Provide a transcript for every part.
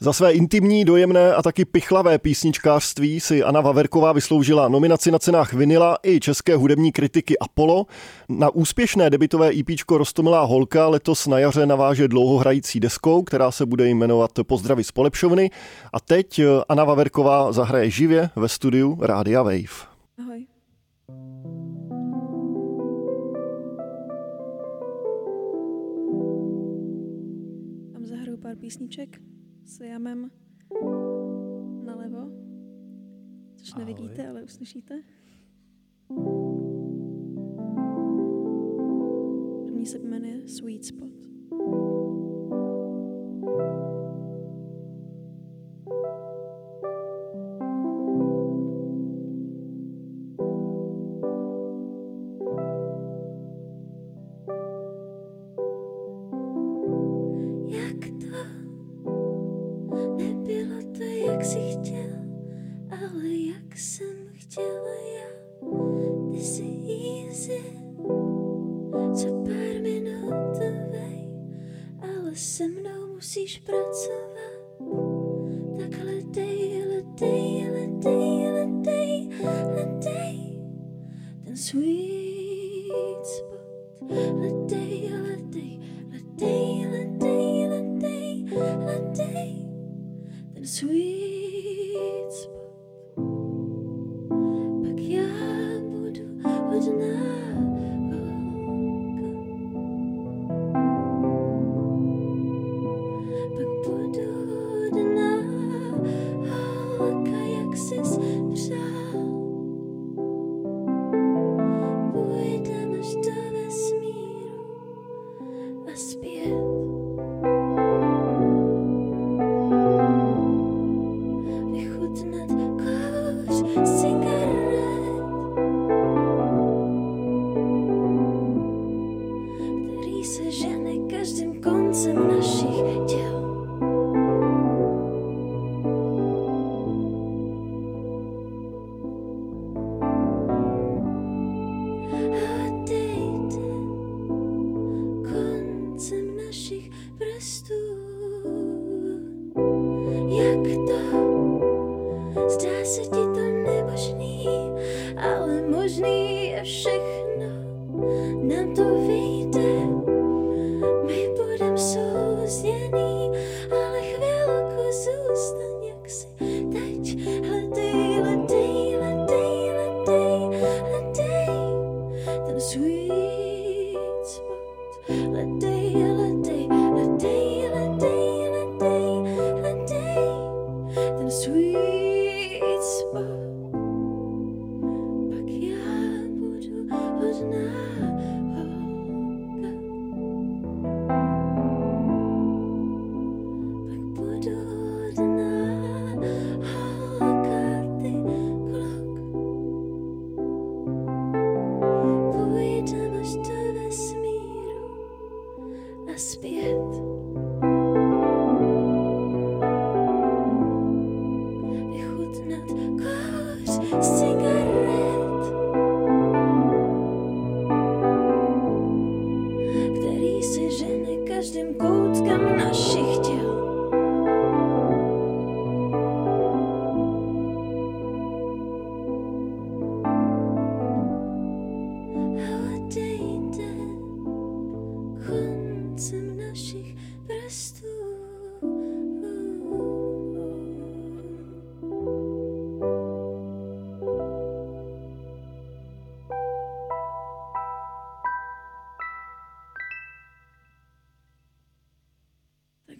Za své intimní, dojemné a taky pichlavé písničkářství si Ana Vaverková vysloužila nominaci na cenách Vinila i české hudební kritiky Apollo. Na úspěšné debitové EPčko Rostomilá holka letos na jaře naváže dlouhohrající deskou, která se bude jmenovat Pozdravy z Polepšovny. A teď Ana Vaverková zahraje živě ve studiu Rádia Wave. Ahoj. Tam zahraju pár písniček s Liamem nalevo, což ahoj. Nevidíte, ale uslyšíte. První se jmenuje Sweet Spot.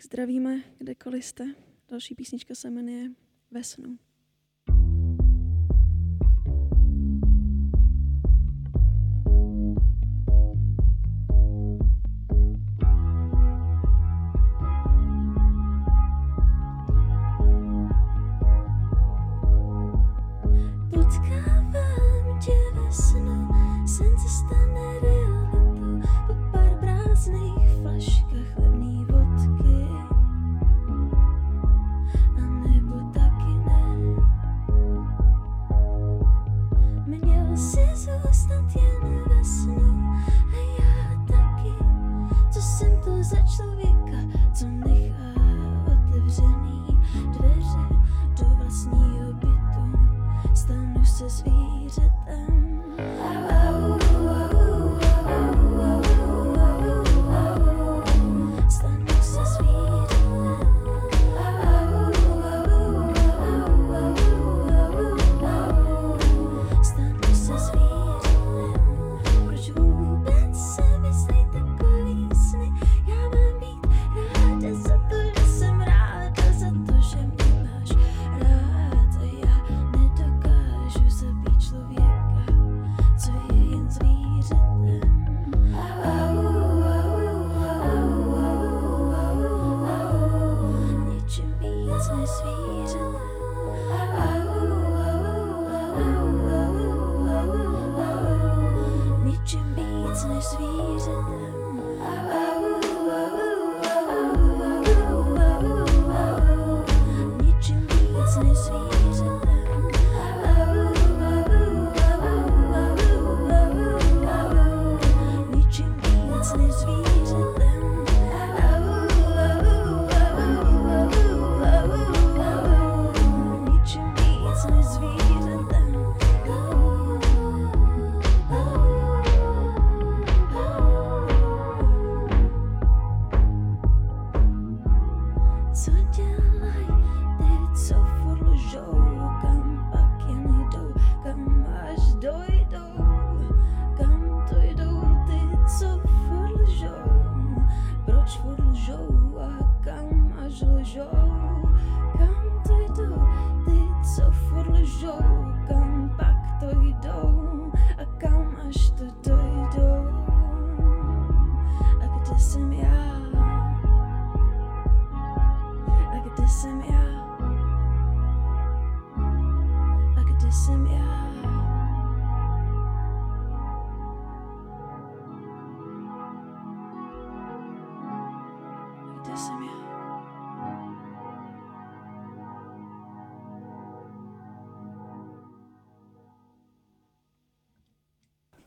Zdravíme, kdekoliv jste. Další písnička se jmenuje Ve snu. Potkávám tě ve snu, sen se stane realitou, po pár prázdných flaškách levný vodky. Nebo taky ne.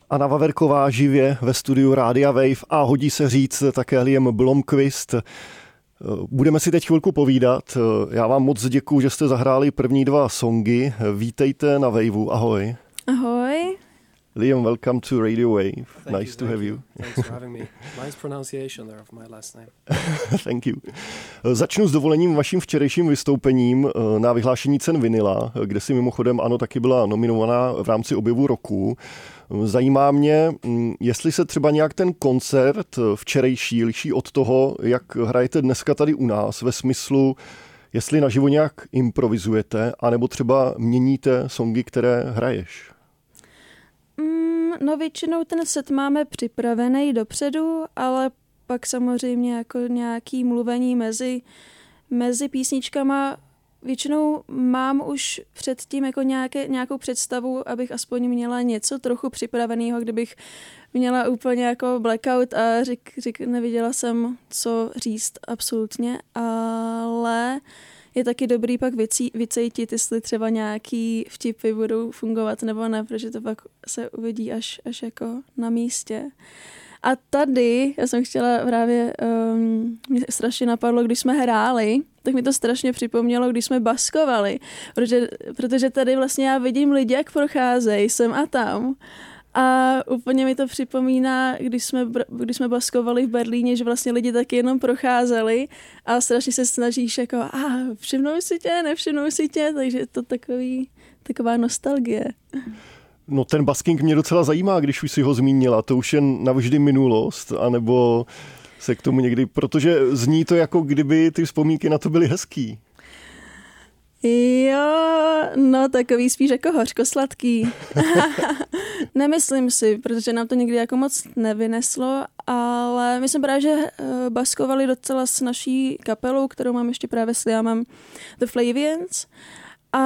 Ana Vaverková živě ve studiu Rádia Wave a hodí se říct také Liam Blomqvist. Budeme si teď chvilku povídat. Já vám moc děkuju, že jste zahráli první dva songy. Vítejte na Waveu. Ahoj. Ahoj. Liam, welcome to Radio Wave. Nice to have you. Thanks for having me. Nice pronunciation there of my last name. Thank you. Začnu s dovolením vaším včerejším vystoupením na vyhlášení cen Vinila, kde si mimochodem ano taky byla nominovaná v rámci objevu roku. Zajímá mě, jestli se třeba nějak ten koncert včerejší liší od toho, jak hrajete dneska tady u nás, ve smyslu, jestli naživo nějak improvizujete, anebo třeba měníte songy, které hraješ. No většinou ten set máme připravený dopředu, ale pak samozřejmě jako nějaký mluvení mezi písničkama. Většinou mám už předtím jako nějakou představu, abych aspoň měla něco trochu připraveného, kdybych měla úplně jako blackout a neviděla jsem, co říct absolutně, ale je taky dobrý pak vycejtit, jestli třeba nějaký vtipy budou fungovat nebo ne, protože to pak se uvidí až jako na místě. A tady, já jsem chtěla právě, mě strašně napadlo, když jsme hráli, tak mi to strašně připomnělo, když jsme baskovali, protože tady vlastně já vidím lidi, jak procházejí sem a tam. A úplně mi to připomíná, když jsme baskovali v Berlíně, že vlastně lidi taky jenom procházeli a strašně se snažíš jako, nevšimnou si tě, takže je to taková nostalgie. No ten basking mě docela zajímá, když už si ho zmínila, to už je navždy minulost, anebo se k tomu někdy, protože zní to jako kdyby ty vzpomínky na to byly hezký. Jo, no takový spíš jako hořkosladký. Nemyslím si, protože nám to někdy jako moc nevyneslo, ale my jsme právě, že baskovali docela s naší kapelou, kterou mám ještě právě s Liamem, The Flavians. A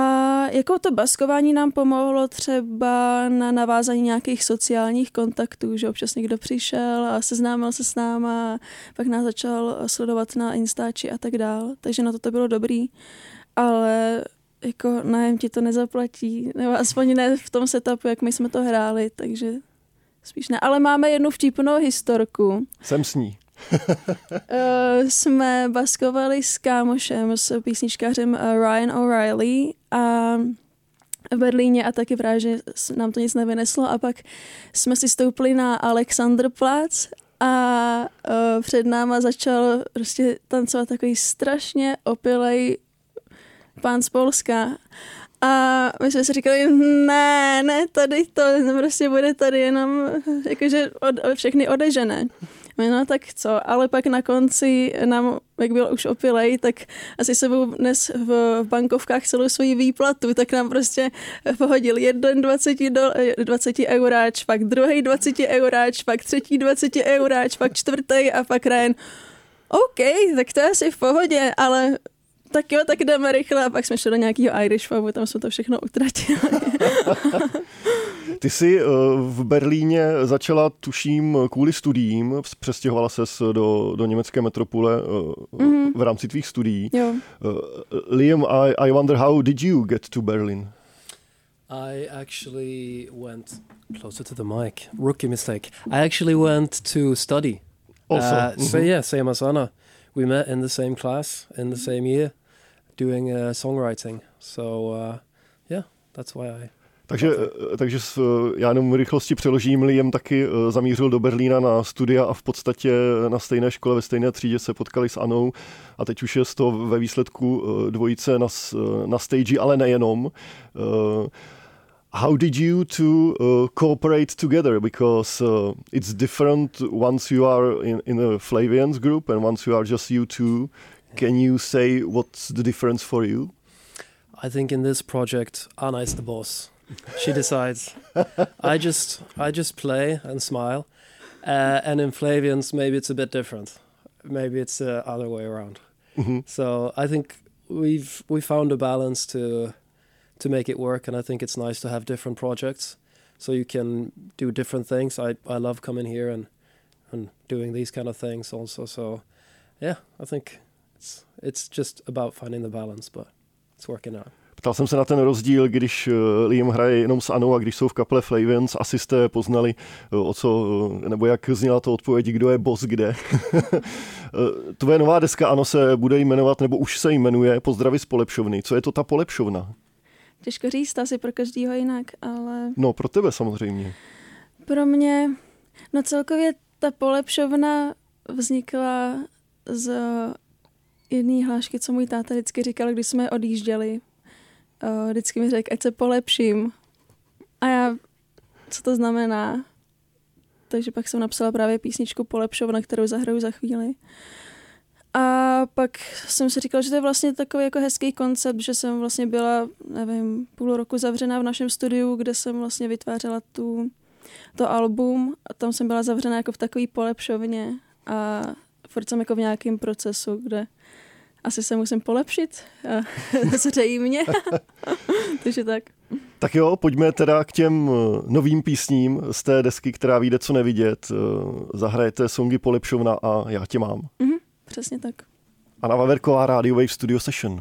jako to baskování nám pomohlo třeba na navázání nějakých sociálních kontaktů, že občas někdo přišel a seznámil se s náma, pak nás začal sledovat na Instači a tak dál, takže na to bylo dobrý. Ale jako nájem ti to nezaplatí, nebo aspoň ne v tom setupu, jak my jsme to hráli, takže spíš ne. Ale máme jednu vtipnou historku. Jsem s ní. Jsme baskovali s kámošem, s písničkářem Ryan O'Reilly a v Berlíně a taky právě, že nám to nic nevyneslo a pak jsme si stoupili na Alexanderplatz a před náma začal prostě tancovat takový strašně opilej pán z Polska. A my jsme si říkali, ne, tady to prostě bude tady jenom jakože všechny odežené. No tak co, ale pak na konci nám, jak byl už opilej, tak asi sebou dnes v bankovkách celou svoji výplatu, tak nám prostě pohodil jeden 20 euráč, pak druhý 20 euráč, pak třetí 20 euráč, pak čtvrtý a pak Ryan. OK, tak to je asi v pohodě, ale tak jo, tak jdeme rychle. A pak jsme šli do nějakého Irish pubu, tam jsme to všechno utratili. Ty jsi v Berlíně začala, tuším, kvůli studiím, přestěhovala ses do německé metropole v rámci tvých studií. Jo. Liam, I wonder how did you get to Berlin? I actually went closer to the mic. Rookie mistake. I actually went to study. Also, so yeah, same as Anna. We met in the same class in the same year, doing songwriting. So yeah, that's why I. Takže já jenom v rychlosti přeložím, Liam taky zamířil do Berlína na studia a v podstatě na stejné škole, ve stejné třídě se potkali s Anou a teď už je to ve výsledku dvojice na stage, ale nejenom. How did you two cooperate together? Because it's different once you are in a Flavians group and once you are just you two. Can you say what's the difference for you? I think in this project, Anna is the boss. She decides. I just play and smile. And in Flavians, maybe it's a bit different. Maybe it's the other way around. Mm-hmm. So I think we found a balance to make it work. And I think it's nice to have different projects so you can do different things. I love coming here and doing these kind of things also. So yeah, I think it's just about finding the balance, but it's working out. Ptal jsem se na ten rozdíl, když Liam hraje jenom s Anou a když jsou v kaple Flavians, asi jste poznali, o co, nebo jak zněla to odpověď, kdo je boss kde. Tvoje nová deska, Ano, se bude jmenovat, nebo už se jmenuje Pozdravy z Polepšovny. Co je to ta Polepšovna? Těžko říct, asi pro každýho jinak, ale... No, pro tebe samozřejmě. Pro mě, no celkově ta Polepšovna vznikla z jedné hlášky, co můj táta vždycky říkal, když jsme odjížděli. Vždycky mi řekl, ať se polepším. A já, co to znamená? Takže pak jsem napsala právě písničku Polepšovna, kterou zahraju za chvíli. A pak jsem si říkala, že to je vlastně takový jako hezký koncept, že jsem vlastně byla, nevím, půl roku zavřená v našem studiu, kde jsem vlastně vytvářela to album a tam jsem byla zavřená jako v takový polepšovně a furt jsem jako v nějakém procesu, kde asi se musím polepšit, zřejmě, takže tak. Tak jo, pojďme teda k těm novým písním z té desky, která vyjde co nevidět. Zahrajete songy Polepšovna a já tě mám. Mm-hmm, přesně tak. Ana Vaverková, Radio Wave Studio Session.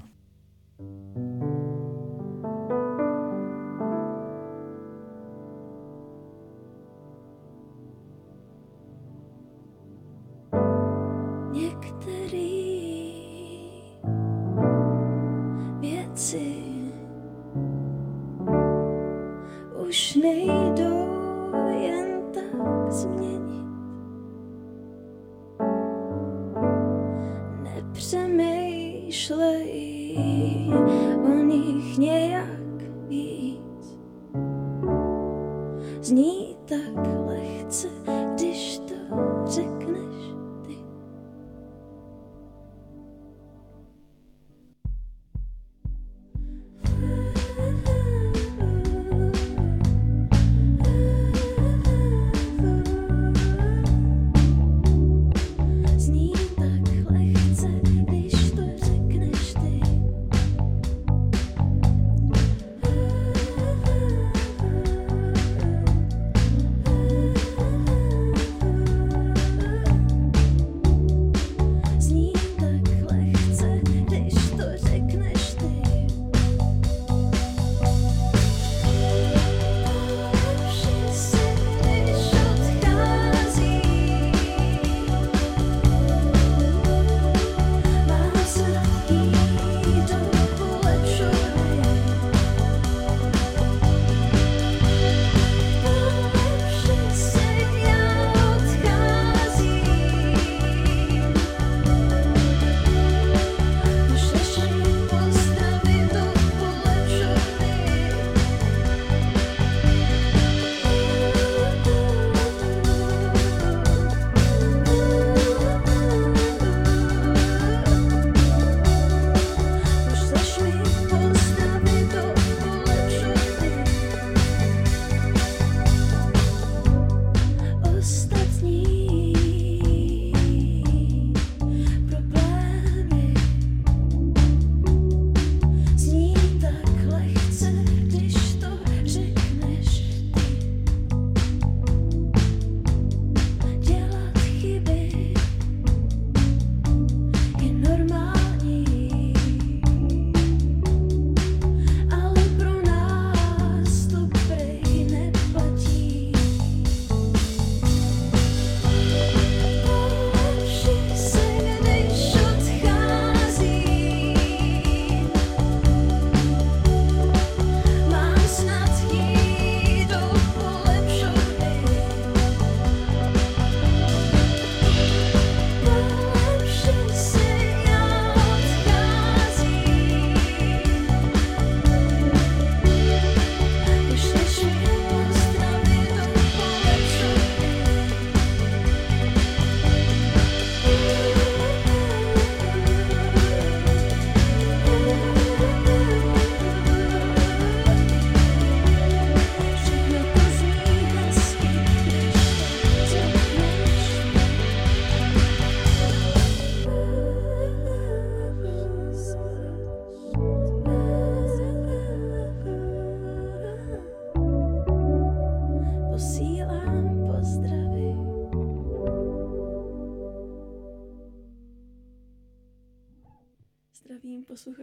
Už nejdou jen tak změnit. Nepřemýšlej o nich nějak víc. Zní tak lehce, když to řekneš ty.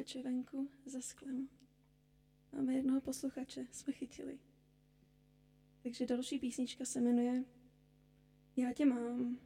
posluchače venku za sklem. Máme jednoho posluchače, jsme chytili. Takže další písnička se jmenuje Já tě mám.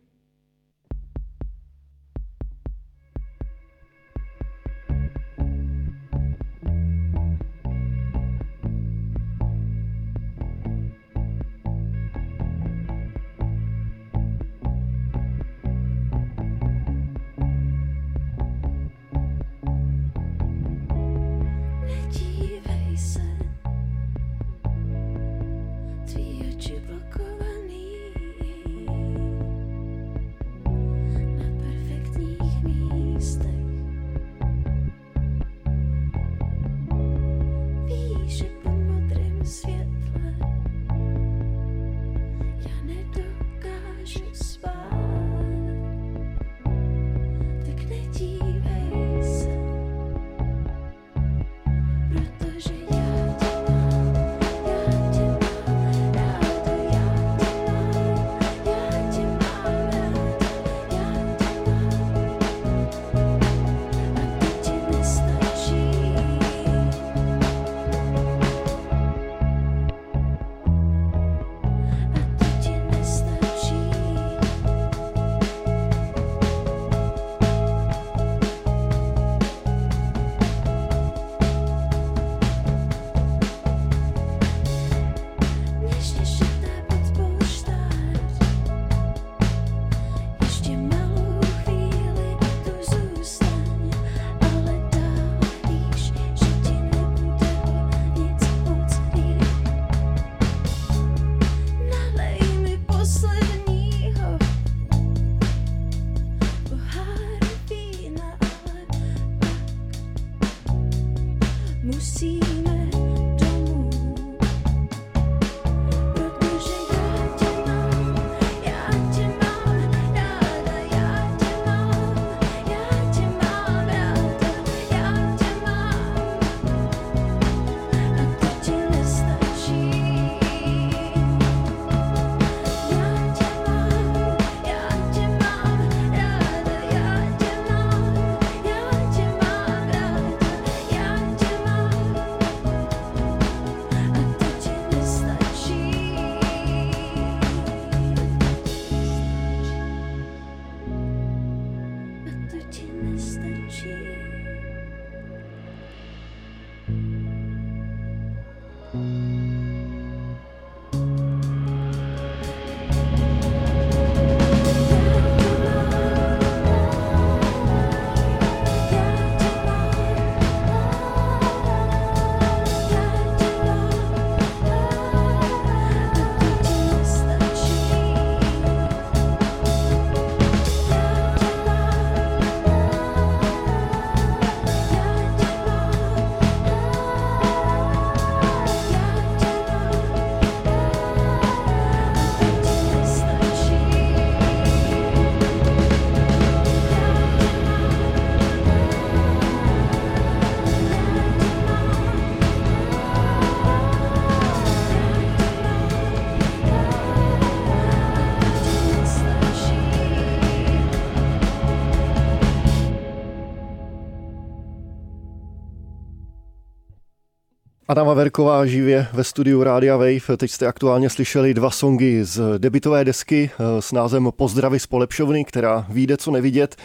Ana Vaverková živě ve studiu Rádia Wave. Teď jste aktuálně slyšeli dva songy z debitové desky s názvem Pozdravy z Polepšovny, která vyjde co nevidět.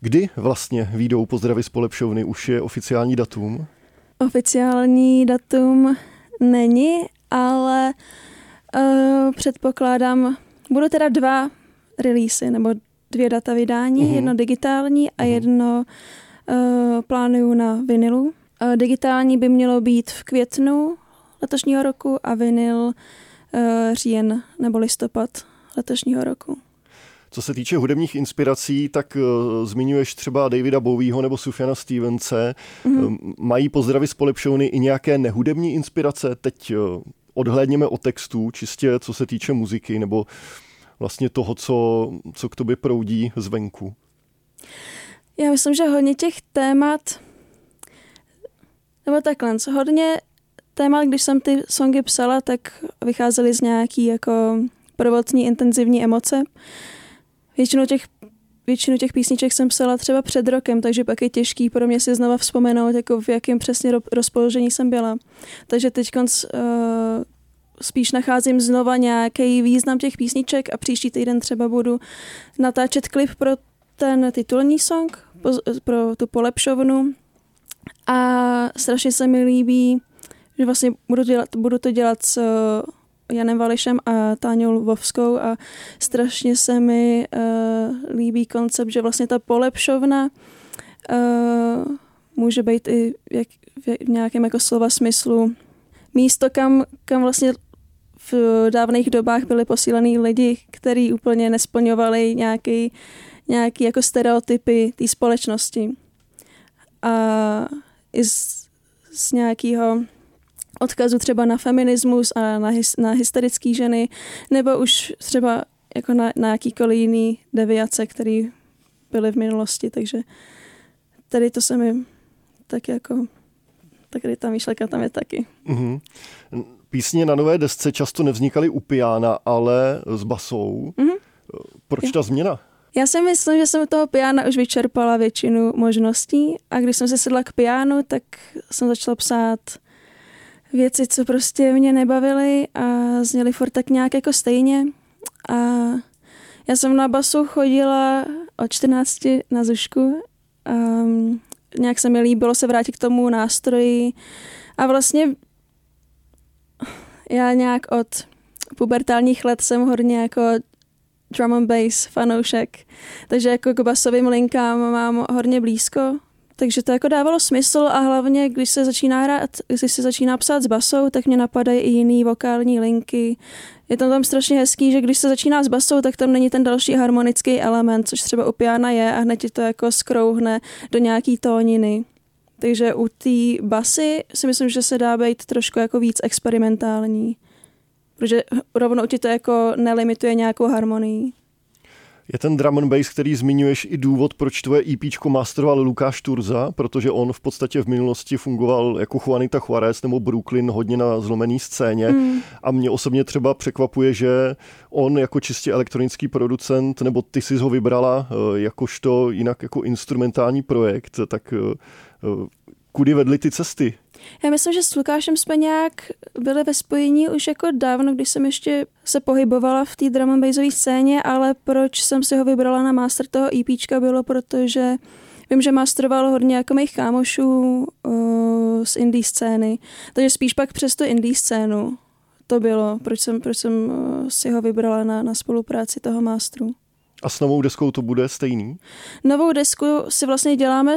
Kdy vlastně vyjdou Pozdravy z Polepšovny? Už je oficiální datum? Oficiální datum není, ale předpokládám, budou teda dva releasy, nebo dvě data vydání, jedno digitální a jedno plánuju na vinilu. Digitální by mělo být v květnu letošního roku a vinyl říjen nebo listopad letošního roku. Co se týče hudebních inspirací, tak zmiňuješ třeba Davida Bowhyho nebo Sufjana Stevense. Mají Pozdravy z Polepšovny i nějaké nehudební inspirace? Teď odhlédněme od textů, čistě co se týče muziky nebo vlastně toho, co k tobě proudí zvenku. Já myslím, že hodně těch témat... Nebo takhle, hodně témat, když jsem ty songy psala, tak vycházely z nějaký jako prvotní intenzivní emoce. Většinou těch většinu těch písniček jsem psala třeba před rokem, takže pak je těžký pro mě si znova vzpomenout, jako v jakém přesně rozpoložení jsem byla. Takže teď spíš nacházím znova nějaký význam těch písniček a příští týden třeba budu natáčet klip pro ten titulní song, pro tu Polepšovnu. A strašně se mi líbí, že vlastně budu to dělat s Janem Vališem a Táňou Lovskou a strašně se mi líbí koncept, že vlastně ta Polepšovna může být i v nějakém jako slova smyslu místo, kam vlastně v dávných dobách byly posílaný lidi, který úplně nesplňovali nějaký jako stereotypy té společnosti. A i z nějakého odkazu třeba na feminismus a na hysterické ženy, nebo už třeba jako na jakýkoliv jiný deviace, které byly v minulosti, takže tady to se mi tak jako, tak tady ta myšlenka tam je taky. Mm-hmm. Písně na nové desce často nevznikaly u piana, ale s basou. Mm-hmm. Proč ta změna? Já si myslím, že jsem u toho piana už vyčerpala většinu možností a když jsem se sedla k pianu, tak jsem začala psát věci, co prostě mě nebavily a zněly furt tak nějak jako stejně. A já jsem na basu chodila od 14 na zušku. Nějak se mi líbilo se vrátit k tomu nástroji. A vlastně já nějak od pubertálních let jsem hodně jako drum and bass fanoušek. Takže jako k basovým linkám mám hodně blízko. Takže to jako dávalo smysl a hlavně, když se začíná hrát, když se začíná psát s basou, tak mě napadají i jiný vokální linky. Je to tam strašně hezký, že když se začíná s basou, tak tam není ten další harmonický element, což třeba u piana je a hned ti to jako skrouhne do nějaký tóniny. Takže u té basy si myslím, že se dá být trošku jako víc experimentální. Protože rovnou ti to jako nelimituje nějakou harmonii. Je ten drum and bass, který zmiňuješ, i důvod, proč tvoje EPčko masteroval Lukáš Turza, protože on v podstatě v minulosti fungoval jako Juanita Juarez nebo Brooklyn hodně na zlomený scéně. A mě osobně třeba překvapuje, že on jako čistě elektronický producent, nebo ty jsi ho vybrala jakožto jinak jako instrumentální projekt, tak kudy vedly ty cesty? Já myslím, že s Lukášem jsme nějak byli ve spojení už jako dávno, když jsem ještě se pohybovala v té drum and bassové scéně, ale proč jsem si ho vybrala na master toho EPčka bylo, protože vím, že masteroval hodně jako mých kámošů z indie scény, takže spíš pak přes tu indie scénu to bylo, proč jsem si ho vybrala na spolupráci toho masteru. A s novou deskou to bude stejný? Novou desku si vlastně děláme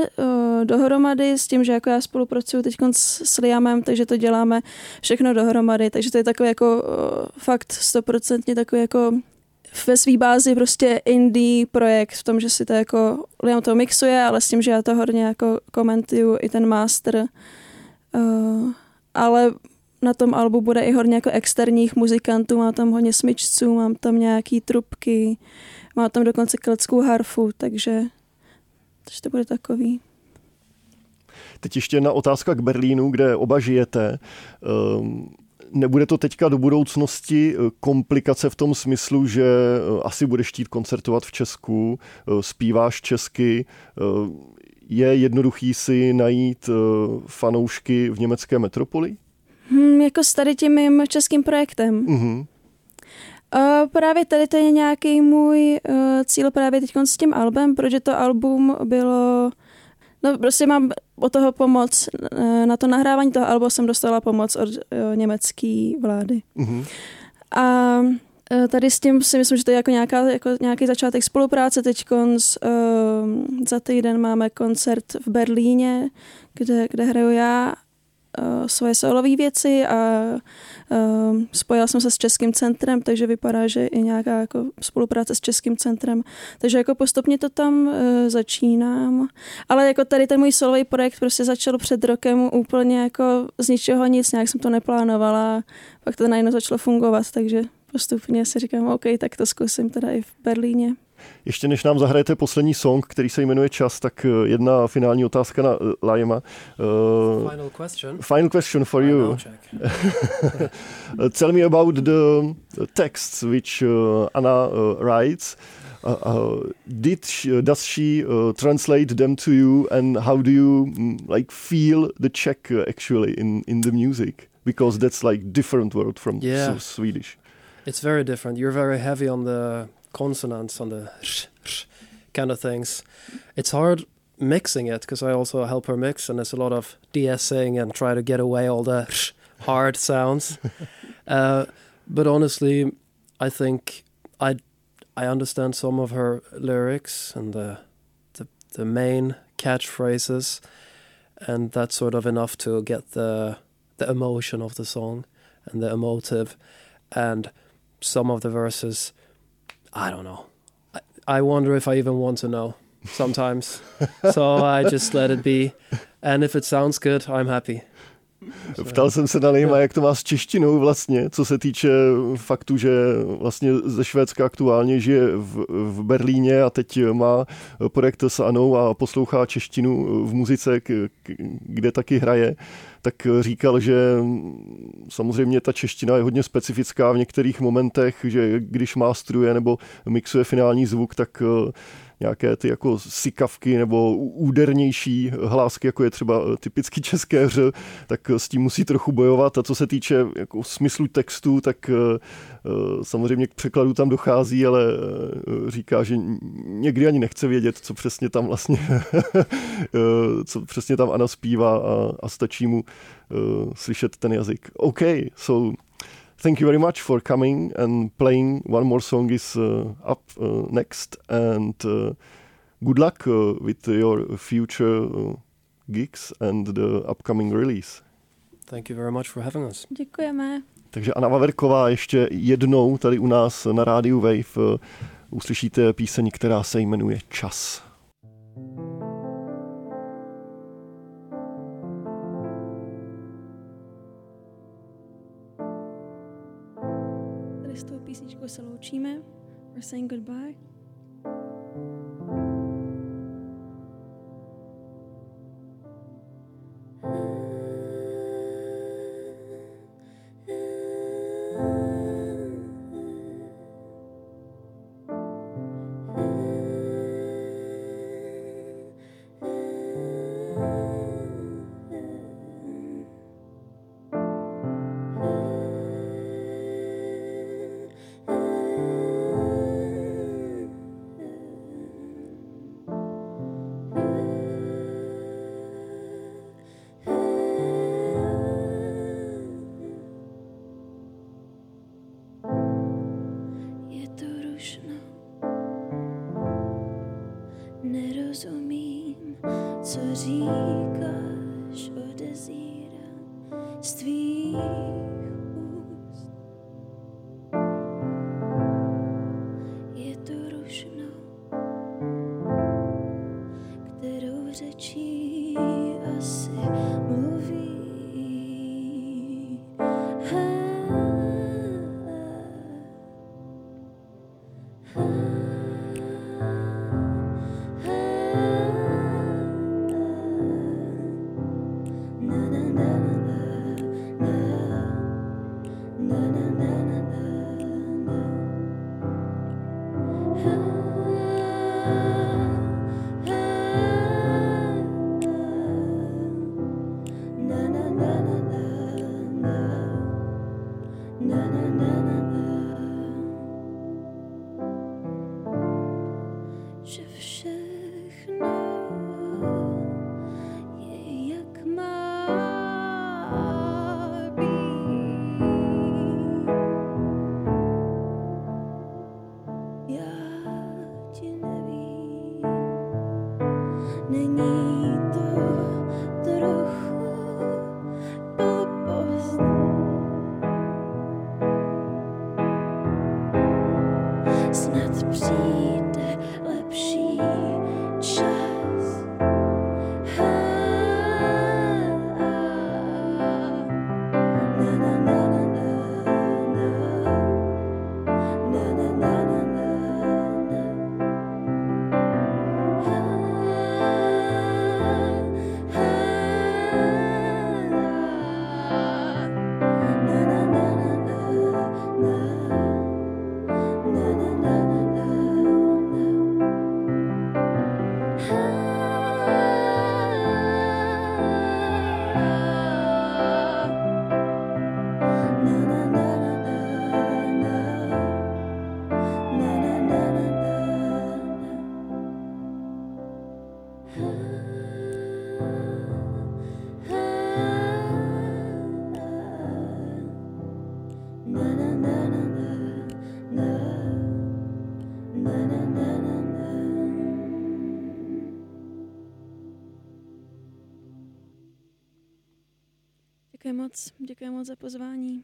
dohromady s tím, že jako já spolupracuju teď s Liamem, takže to děláme všechno dohromady, takže to je takový jako fakt 100% takový jako ve svý bázi prostě indie projekt v tom, že si to jako Liam to mixuje, ale s tím, že já to hodně jako komentuju i ten master, ale na tom albu bude i hodně jako externích muzikantů, mám tam hodně smyčců, mám tam nějaký trubky, má tam dokonce keltskou harfu, takže to bude takový. Teď ještě jedna otázka k Berlínu, kde oba žijete. Nebude to teďka do budoucnosti komplikace v tom smyslu, že asi budeš chtít koncertovat v Česku, zpíváš česky, je jednoduchý si najít fanoušky v německé metropoli? Jako s tady tím mým českým projektem. Mhm. Právě tady to je nějaký můj cíl právě teď s tím albem, protože to album bylo, no prostě mám od toho pomoc, na to nahrávání toho albu jsem dostala pomoc od německé vlády. Mm-hmm. A tady s tím si myslím, že to je jako nějaký začátek spolupráce. Teď za týden máme koncert v Berlíně, kde hraju já svoje solové věci a spojila jsem se s Českým centrem, takže vypadá, že i nějaká jako spolupráce s Českým centrem. Takže jako postupně to tam začínám. Ale jako tady ten můj solový projekt prostě začal před rokem úplně jako z ničeho nic, nějak jsem to neplánovala. Pak to najednou začalo fungovat, takže postupně si říkám, OK, tak to zkusím teda i v Berlíně. Ještě než nám zahrajete poslední song, který se jmenuje Čas, tak jedna finální otázka na Liama. Final question for you. Tell me about the texts which Anna writes. Does she translate them to you, and how do you like feel the Czech actually in the music, because that's like different word from Swedish? It's very different. You're very heavy on the consonants, on the sh kind of things. It's hard mixing it because I also help her mix, and there's a lot of de-essing and try to get away all the hard sounds. But honestly, I think I understand some of her lyrics and the main catchphrases, and that's sort of enough to get the emotion of the song and the emotive. And some of the verses, I don't know. I wonder if I even want to know sometimes. So I just let it be. And if it sounds good, I'm happy. Ptal jsem se na Liama, jak to má s češtinou vlastně, co se týče faktu, že vlastně ze Švédska aktuálně žije v Berlíně a teď má projekt s Anou a poslouchá češtinu v muzice, kde taky hraje. Tak říkal, že samozřejmě ta čeština je hodně specifická v některých momentech, že když mástruje nebo mixuje finální zvuk, tak nějaké ty jako sykavky nebo údernější hlásky, jako je třeba typicky české hř, tak s tím musí trochu bojovat. A co se týče jako smyslu textu, tak samozřejmě k překladu tam dochází, ale říká, že někdy ani nechce vědět, co přesně tam vlastně co přesně tam Ana zpívá, a stačí mu slyšet ten jazyk. Okay, so thank you very much for coming and playing. One more song is up next, and good luck with your future gigs and the upcoming release. Thank you very much for having us. Děkujeme. Takže Ana Vaverková ještě jednou tady u nás na rádiu Wave. Uslyšíte píseň, která se jmenuje Čas. Se loučíme. We're saying goodbye. moc. Děkuji moc za pozvání.